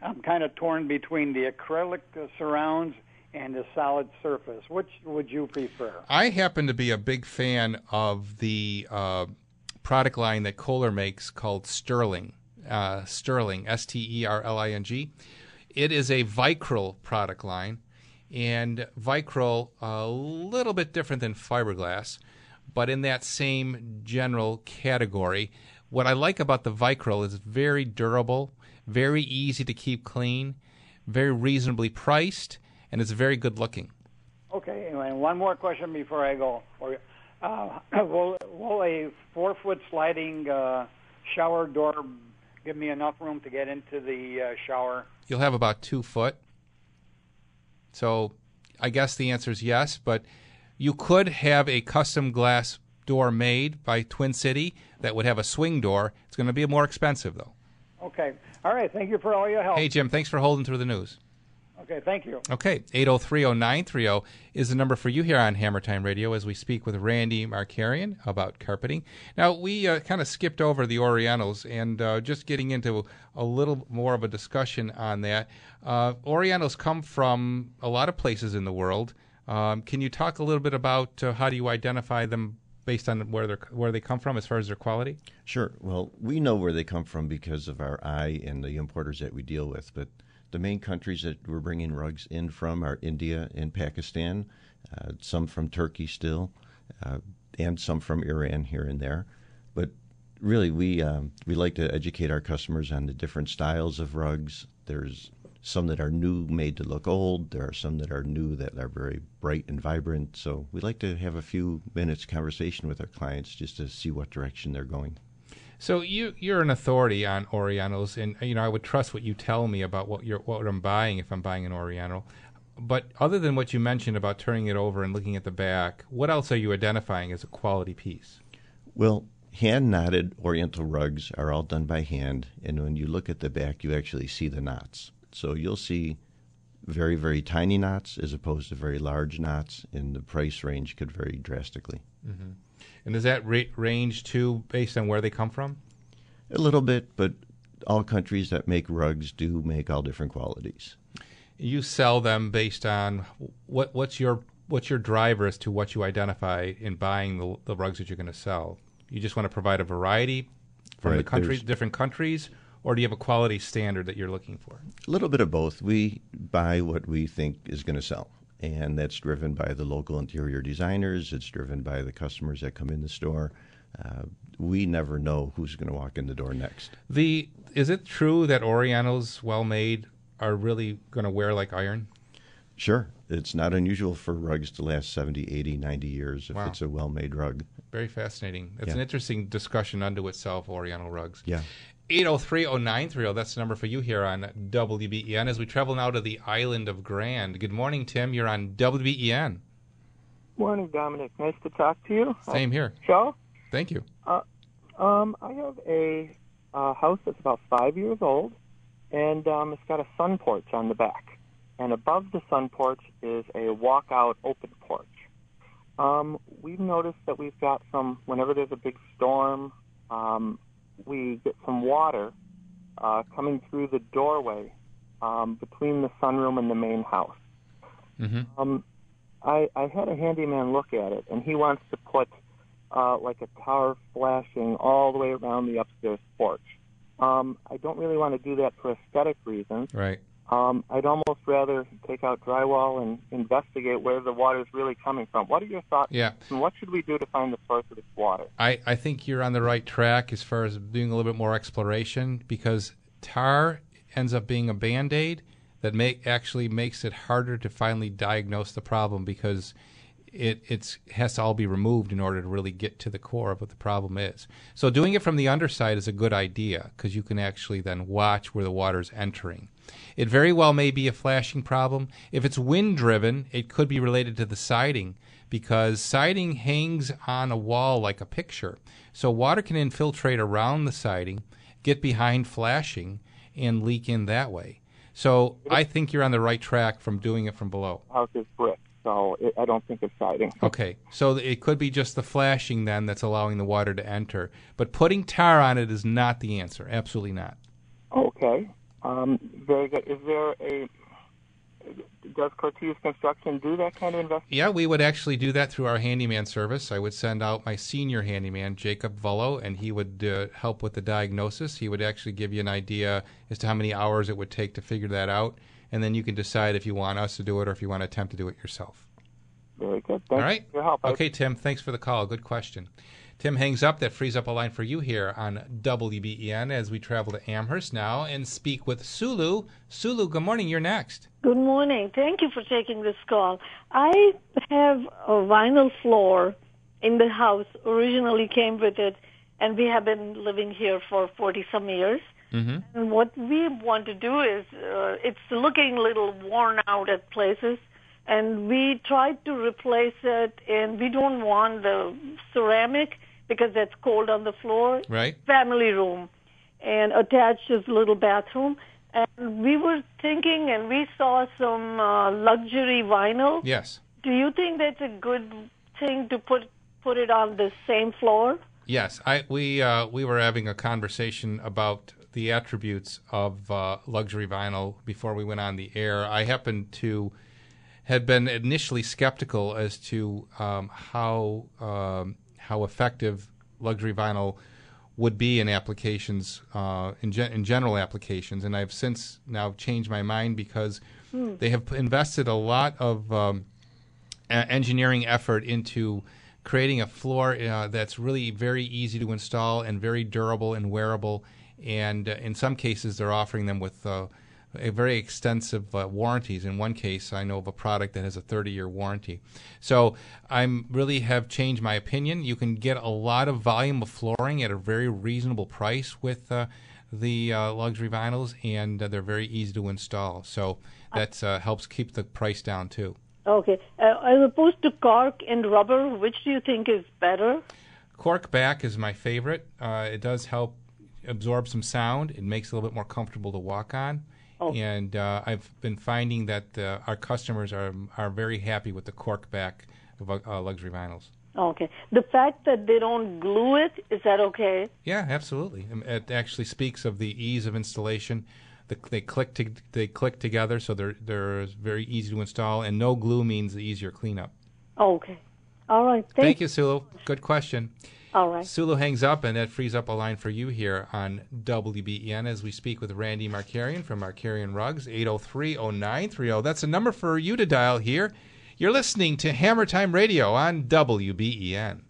I'm kind of torn between the acrylic surrounds and the solid surface. Which would you prefer? I happen to be a big fan of the Uh, product line that Kohler makes called Sterling, uh, Sterling, S T E R L I N G. It is a Vicryl product line, and Vicryl a little bit different than fiberglass, but in that same general category. What I like about the Vicryl is very durable, very easy to keep clean, very reasonably priced, and it's very good looking. Okay, and one more question before I go. Uh, will, will a four-foot sliding uh, shower door give me enough room to get into the uh, shower? You'll have about two foot. So I guess the answer is yes, but you could have a custom glass door made by Twin City that would have a swing door. It's going to be more expensive, though. Okay. All right. Thank you for all your help. Hey, Jim, thanks for holding through the news. Okay, thank you. Okay, eight oh three oh nine three oh is the number for you here on Hammer Time Radio as we speak with Randy Markarian about carpeting. Now, we uh, kind of skipped over the Orientals and uh, just getting into a little more of a discussion on that. Uh, Orientals come from a lot of places in the world. Um, can you talk a little bit about uh, how do you identify them based on where, they're, where they come from as far as their quality? Sure. Well, we know where they come from because of our eye and the importers that we deal with, but the main countries that we're bringing rugs in from are India and Pakistan, uh, some from Turkey still, uh, and some from Iran here and there. But really, we um, we like to educate our customers on the different styles of rugs. There's some that are new, made to look old. There are some that are new that are very bright and vibrant. So we like to have a few minutes conversation with our clients just to see what direction they're going. So you, you're an authority on Orientals, and you know I would trust what you tell me about what you're, what I'm buying if I'm buying an Oriental. But other than what you mentioned about turning it over and looking at the back, what else are you identifying as a quality piece? Well, hand-knotted Oriental rugs are all done by hand, and when you look at the back, you actually see the knots. So you'll see very, very tiny knots as opposed to very large knots, and the price range could vary drastically. Mm-hmm. And does that ra- range, too, based on where they come from? A little bit, but all countries that make rugs do make all different qualities. You sell them based on what, what's your what's your driver as to what you identify in buying the, the rugs that you're going to sell? You just want to provide a variety from right, the countries, different countries, or do you have a quality standard that you're looking for? A little bit of both. We buy what we think is going to sell. And that's driven by the local interior designers. It's driven by the customers that come in the store. Uh, we never know who's going to walk in the door next. The Is it true that Orientals, well made, are really going to wear like iron? Sure. It's not unusual for rugs to last seventy, eighty, ninety years if wow. it's a well-made rug. Very fascinating. It's yeah. an interesting discussion unto itself, Oriental rugs. Yeah. eight oh three oh nine three oh, that's the number for you here on W B E N as we travel now to the island of Grand. Good morning, Tim. You're on W B E N. Morning, Dominic. Nice to talk to you. Same uh, here. Michelle? Thank you. Uh, um, I have a uh, house that's about five years old, and um, it's got a sun porch on the back. And above the sun porch is a walkout open porch. Um, we've noticed that we've got some, whenever there's a big storm, um, we get some water uh, coming through the doorway um, between the sunroom and the main house. Mm-hmm. Um, I, I had a handyman look at it, and he wants to put uh, like a tower flashing all the way around the upstairs porch. Um, I don't really want to do that for aesthetic reasons. Right. Um, I'd almost rather take out drywall and investigate where the water is really coming from. What are your thoughts? Yeah. And what should we do to find the source of this water? I, I think you're on the right track as far as doing a little bit more exploration, because tar ends up being a Band-Aid that may, actually makes it harder to finally diagnose the problem, because it it's, has to all be removed in order to really get to the core of what the problem is. So doing it from the underside is a good idea, because you can actually then watch where the water's entering. It very well may be a flashing problem. If it's wind-driven, it could be related to the siding, because siding hangs on a wall like a picture. So water can infiltrate around the siding, get behind flashing, and leak in that way. So I think you're on the right track from doing it from below. House is brick, so it, I don't think it's siding. Okay, so it could be just the flashing then that's allowing the water to enter. But putting tar on it is not the answer, absolutely not. Okay. Um, very good. Is there a does Cortese Construction do that kind of investigation? Yeah, we would actually do that through our handyman service. I would send out my senior handyman, Jacob Vullo, and he would uh, help with the diagnosis. He would actually give you an idea as to how many hours it would take to figure that out, and then you can decide if you want us to do it or if you want to attempt to do it yourself. Very good. Thanks All right. for your help. Okay, Tim, thanks for the call. Good question. Tim hangs up. That frees up a line for you here on W B E N as we travel to Amherst now and speak with Sulu. Sulu, good morning. You're next. Good morning. Thank you for taking this call. I have a vinyl floor in the house. Originally came with it, and we have been living here for forty-some years. Mm-hmm. And what we want to do is uh, it's looking a little worn out at places. And we tried to replace it, and we don't want the ceramic because that's cold on the floor. Right. Family room, and attached is a little bathroom. And we were thinking, and we saw some uh, luxury vinyl. Yes. Do you think that's a good thing to put put it on the same floor? Yes. I we uh, we were having a conversation about the attributes of uh, luxury vinyl before we went on the air. I happened to. Had been initially skeptical as to um, how um, how effective luxury vinyl would be in applications, uh, in, gen- in general applications, and I've since now changed my mind because mm. they have invested a lot of um, a- engineering effort into creating a floor uh, that's really very easy to install and very durable and wearable, and uh, in some cases they're offering them with uh, A very extensive uh, warranties. In one case, I know of a product that has a thirty-year warranty. So I'm really have changed my opinion. You can get a lot of volume of flooring at a very reasonable price with uh, the uh, luxury vinyls, and uh, they're very easy to install. So that uh, helps keep the price down, too. Okay. Uh, as opposed to cork and rubber, which do you think is better? Cork back is my favorite. Uh, it does help absorb some sound. It makes it a little bit more comfortable to walk on. Oh. And uh, I've been finding that uh, our customers are are very happy with the cork back of uh, luxury vinyls. Okay. The fact that they don't glue it, is that okay? Yeah, absolutely. It actually speaks of the ease of installation. The, they click to, they click together, so they're they're very easy to install, and no glue means the easier cleanup. Okay. All right. Thank, Thank you, Sulu. Good question. All right. Sulu hangs up, and that frees up a line for you here on W B E N as we speak with Randy Markarian from Markarian Rugs, eight oh three, oh nine three oh. That's a number for you to dial here. You're listening to Hammer Time Radio on W B E N.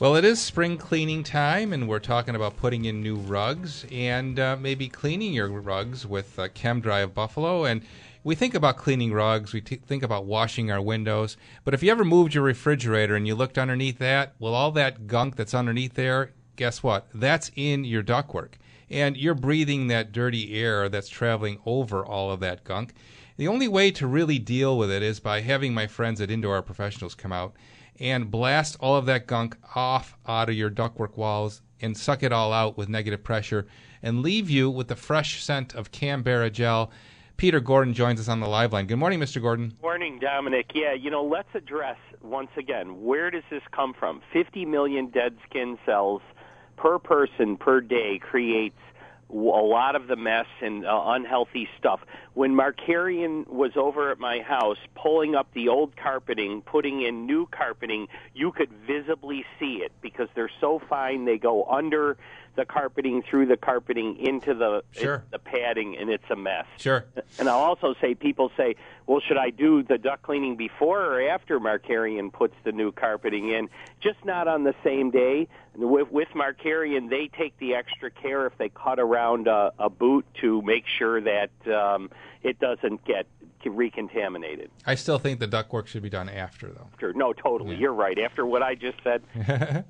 Well, it is spring cleaning time, and we're talking about putting in new rugs and uh, maybe cleaning your rugs with uh, ChemDry of Buffalo. And we think about cleaning rugs, we t- think about washing our windows, but if you ever moved your refrigerator and you looked underneath that, well, all that gunk that's underneath there, guess what? That's in your ductwork, and you're breathing that dirty air that's traveling over all of that gunk. The only way to really deal with it is by having my friends at Indoor Professionals come out and blast all of that gunk off out of your ductwork walls and suck it all out with negative pressure and leave you with the fresh scent of Canberra gel. Peter Gordon joins us on the live line. Good morning, Mister Gordon. Good morning, Dominic. Yeah, you know, let's address, once again, where does this come from? fifty million dead skin cells per person per day creates a lot of the mess and uh, unhealthy stuff. When Markarian was over at my house pulling up the old carpeting, putting in new carpeting, you could visibly see it because they're so fine they go under the carpeting, through the carpeting, into the, sure. into the padding, and it's a mess. Sure. And I'll also say, people say, well, should I do the duct cleaning before or after Markarian puts the new carpeting in? Just not on the same day. With, with Markarian, they take the extra care if they cut around a, a boot to make sure that um, it doesn't get recontaminated. I still think the duct work should be done after, though. After, no, totally. Yeah. You're right. After what I just said.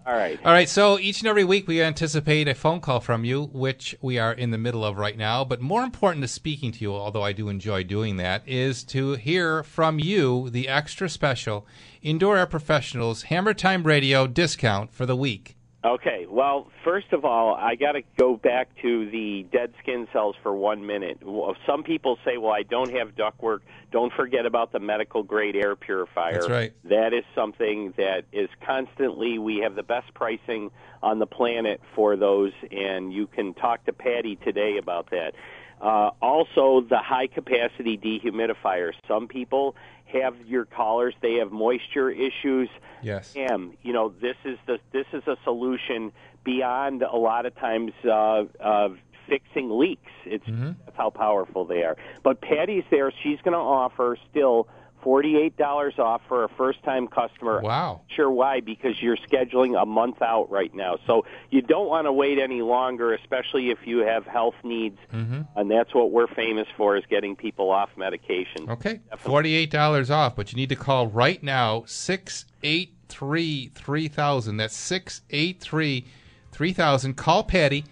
All right. All right. So each and every week we anticipate a phone call from you, which we are in the middle of right now. But more important to speaking to you, although I do enjoy doing that, is to hear from you the extra special Indoor Air Professionals Hammer Time Radio discount for the week. Okay. Well, first of all, I got to go back to the dead skin cells for one minute. Some people say, well, I don't have ductwork. Don't forget about the medical grade air purifier. That's right. That is something that is constantly, we have the best pricing on the planet for those, and you can talk to Patty today about that. Uh, also, the high-capacity dehumidifier. Some people have your collars; they have moisture issues. Yes. And, you know, this is the this is a solution beyond a lot of times uh, uh, fixing leaks. It's mm-hmm. that's how powerful they are. But Patty's there; she's going to offer still forty-eight dollars off for a first-time customer. Wow. Sure why, because you're scheduling a month out right now. So you don't want to wait any longer, especially if you have health needs. Mm-hmm. And that's what we're famous for, is getting people off medication. Okay, definitely. forty-eight dollars off, but you need to call right now, six eight three, three thousand. That's six eight three, three thousand. Call Patty.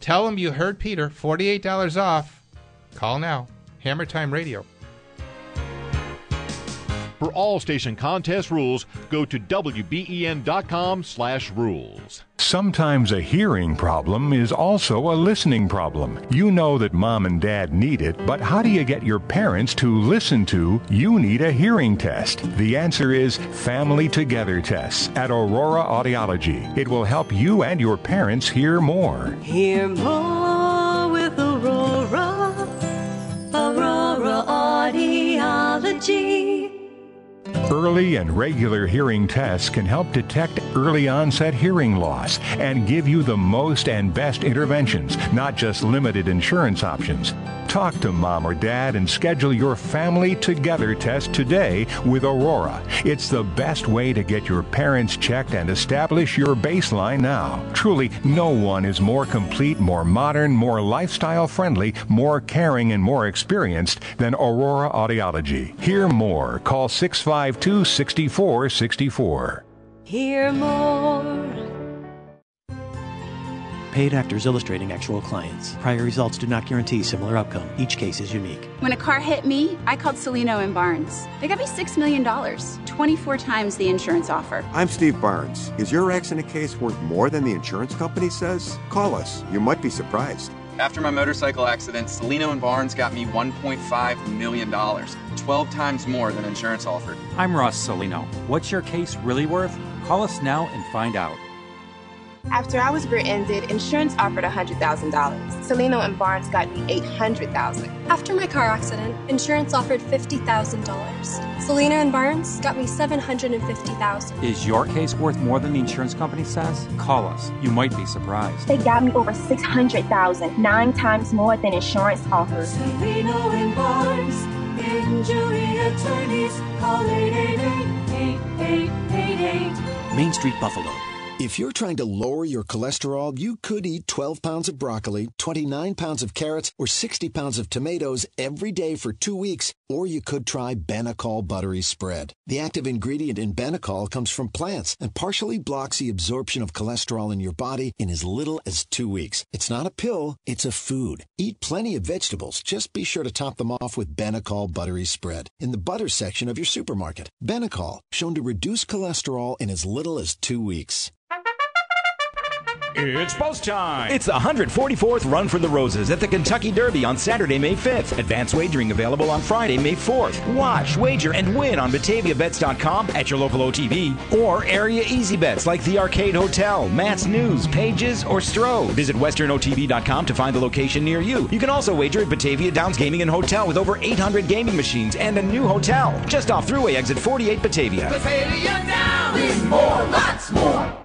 Tell them you heard Peter. forty-eight dollars off. Call now. Hammer Time Radio. For all station contest rules, go to W B E N dot com slash rules. Sometimes a hearing problem is also a listening problem. You know that mom and dad need it, but how do you get your parents to listen to You Need a Hearing Test? The answer is Family Together Tests at Aurora Audiology. It will help you and your parents hear more. Hear more with Aurora, Aurora Audiology. Early and regular hearing tests can help detect early onset hearing loss and give you the most and best interventions, not just limited insurance options. Talk to mom or dad and schedule your Family Together Test today with Aurora. It's the best way to get your parents checked and establish your baseline now. Truly, no one is more complete, more modern, more lifestyle friendly, more caring, and more experienced than Aurora Audiology. Hear more. Call six five two, six four six four. Hear more. Paid actors illustrating actual clients. Prior results do not guarantee similar outcome. Each case is unique. When a car hit me, I called Celino and Barnes. They got me six million dollars, twenty-four times the insurance offer. I'm Steve Barnes. Is your accident case worth more than the insurance company says? Call us. You might be surprised. After my motorcycle accident, Celino and Barnes got me one point five million dollars, twelve times more than insurance offered. I'm Ross Celino. What's your case really worth? Call us now and find out. After I was rear-ended, insurance offered one hundred thousand dollars. Celino and Barnes got me eight hundred thousand dollars. After my car accident, insurance offered fifty thousand dollars. Celino and Barnes got me seven hundred fifty thousand dollars. Is your case worth more than the insurance company says? Call us. You might be surprised. They got me over six hundred thousand dollars, nine times more than insurance offered. Celino and Barnes, injury attorneys, call eight eight eight, eight eight eight eight. Main Street, Buffalo. If you're trying to lower your cholesterol, you could eat twelve pounds of broccoli, twenty-nine pounds of carrots, or sixty pounds of tomatoes every day for two weeks, or you could try Benecol Buttery Spread. The active ingredient in Benecol comes from plants and partially blocks the absorption of cholesterol in your body in as little as two weeks. It's not a pill, it's a food. Eat plenty of vegetables, just be sure to top them off with Benecol Buttery Spread in the butter section of your supermarket. Benecol, shown to reduce cholesterol in as little as two weeks. It's buzz time. It's the one hundred forty-fourth Run for the Roses at the Kentucky Derby on Saturday, May fifth. Advanced wagering available on Friday, May fourth. Watch, wager, and win on Batavia Bets dot com, at your local O T V, or area easy bets like the Arcade Hotel, Matt's News, Pages, or Stroh. Visit Western O T V dot com to find the location near you. You can also wager at Batavia Downs Gaming and Hotel with over eight hundred gaming machines and a new hotel. Just off Thruway Exit forty-eight, Batavia. Batavia Downs is more, lots more.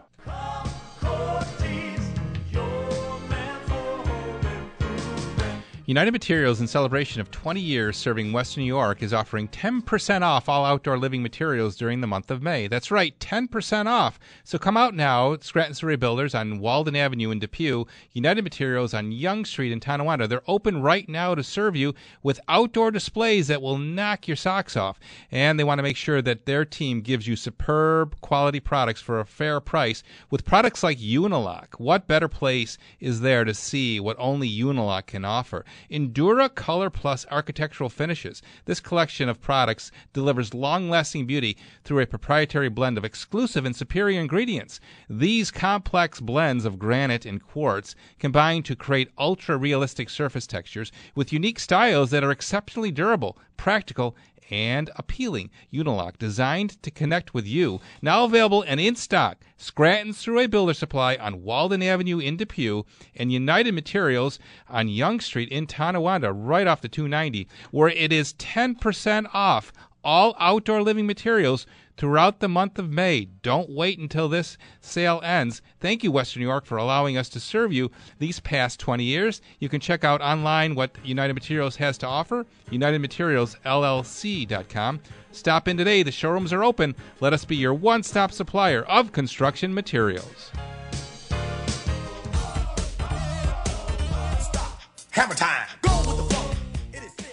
United Materials, in celebration of twenty years serving Western New York, is offering ten percent off all outdoor living materials during the month of May. That's right, ten percent off. So come out now. Scranton Surrey Builders on Walden Avenue in Depew, United Materials on Young Street in Tonawanda. They're open right now to serve you with outdoor displays that will knock your socks off. And they want to make sure that their team gives you superb quality products for a fair price. With products like Unilock, what better place is there to see what only Unilock can offer? Endura Color Plus architectural finishes. This collection of products delivers long-lasting beauty through a proprietary blend of exclusive and superior ingredients. These complex blends of granite and quartz combine to create ultra-realistic surface textures with unique styles that are exceptionally durable, practical, and appealing Unilock, designed to connect with you. Now available and in stock, Scranton Surrey Builder Supply on Walden Avenue in Depew and United Materials on Young Street in Tonawanda, right off the two ninety, where it is ten percent off all outdoor living materials throughout the month of May. Don't wait until this sale ends. Thank you, Western New York, for allowing us to serve you these past twenty years. You can check out online what United Materials has to offer, united materials l l c dot com. Stop in today. The showrooms are open. Let us be your one-stop supplier of construction materials. Hammer time.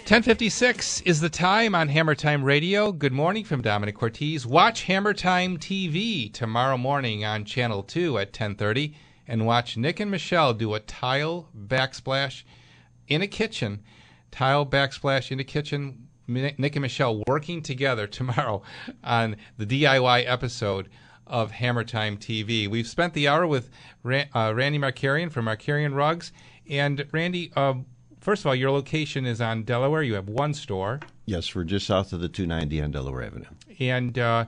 ten fifty-six is the time on Hammer Time Radio. Good morning from Dominic Cortese. Watch Hammer Time T V tomorrow morning on Channel two at ten thirty and watch Nick and Michelle do a tile backsplash in a kitchen. Tile backsplash in a kitchen. Nick and Michelle working together tomorrow on the D I Y episode of Hammer Time T V. We've spent the hour with Ra- uh, Randy Markarian from Markarian Rugs. And Randy, uh, first of all, your location is on Delaware. You have one store. Yes, we're just south of the two ninety on Delaware Avenue. And uh,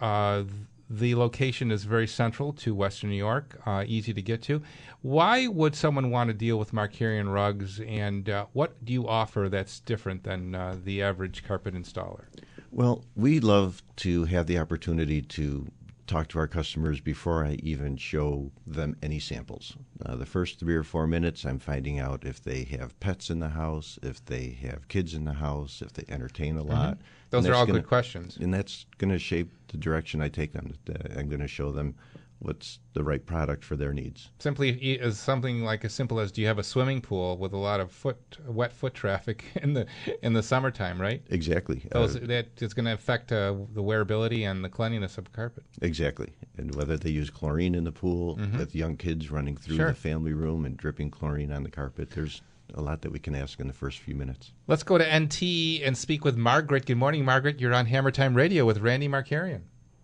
uh, the location is very central to Western New York, uh, easy to get to. Why would someone want to deal with Markarian Rugs, and uh, what do you offer that's different than uh, the average carpet installer? Well, we love to have the opportunity to talk to our customers before I even show them any samples. Uh, the first three or four minutes, I'm finding out if they have pets in the house, if they have kids in the house, if they entertain a lot. Mm-hmm. Those are all gonna, good questions. And that's going to shape the direction I take them. I'm going to show them what's the right product for their needs. Simply as something like as simple as, do you have a swimming pool with a lot of foot wet foot traffic in the in the summertime, right? Exactly. Those, uh, that is going to affect uh, the wearability and the cleanliness of the carpet. Exactly. And whether they use chlorine in the pool, mm-hmm. with young kids running through sure. the family room and dripping chlorine on the carpet, there's a lot that we can ask in the first few minutes. Let's go to N T and speak with Margaret. Good morning, Margaret. You're on Hammer Time Radio with Randy Markarian.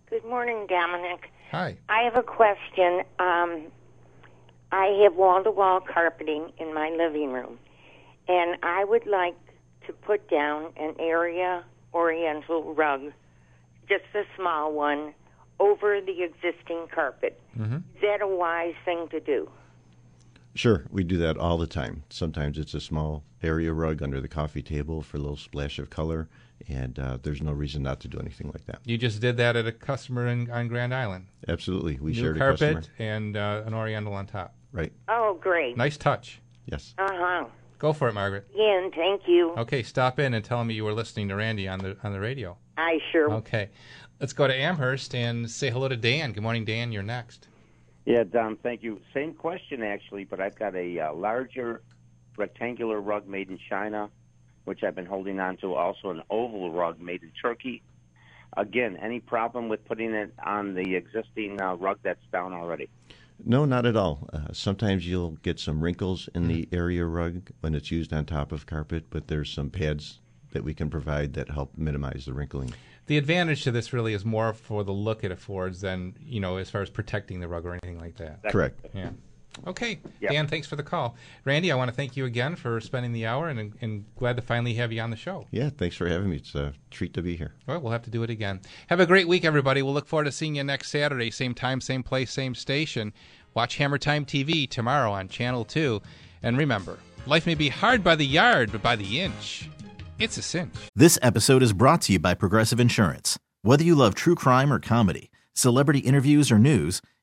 Good morning, Dominic. Hi. I have a question. Um, I have wall-to-wall carpeting in my living room, and I would like to put down an area oriental rug, just a small one, over the existing carpet. Mm-hmm. Is that a wise thing to do? Sure. We do that all the time. Sometimes it's a small area rug under the coffee table for a little splash of color. And uh, there's no reason not to do anything like that. You just did that at a customer in, on Grand Island. Absolutely. We New shared a customer. New carpet and uh, an oriental on top. Right. Oh, great. Nice touch. Yes. Uh-huh. Go for it, Margaret. Yeah, and thank you. Okay, stop in and tell me you were listening to Randy on the on the radio. I sure will. Okay. Let's go to Amherst and say hello to Dan. Good morning, Dan. You're next. Yeah, Dom, thank you. Same question, actually, but I've got a uh, larger rectangular rug made in China, which I've been holding on to, also an oval rug made in Turkey. Again, any problem with putting it on the existing uh, rug that's down already? No, not at all. Uh, sometimes you'll get some wrinkles in the area rug when it's used on top of carpet, but there's some pads that we can provide that help minimize the wrinkling. The advantage to this really is more for the look it affords than, you know, as far as protecting the rug or anything like that. That's correct. Yeah. Okay, yep. Dan, thanks for the call. Randy, I want to thank you again for spending the hour, and, and glad to finally have you on the show. Yeah, thanks for having me. It's a treat to be here. Well, we'll have to do it again. Have a great week, everybody. We'll look forward to seeing you next Saturday. Same time, same place, same station. Watch Hammer Time T V tomorrow on Channel two. And remember, life may be hard by the yard, but by the inch, it's a cinch. This episode is brought to you by Progressive Insurance. Whether you love true crime or comedy, celebrity interviews or news,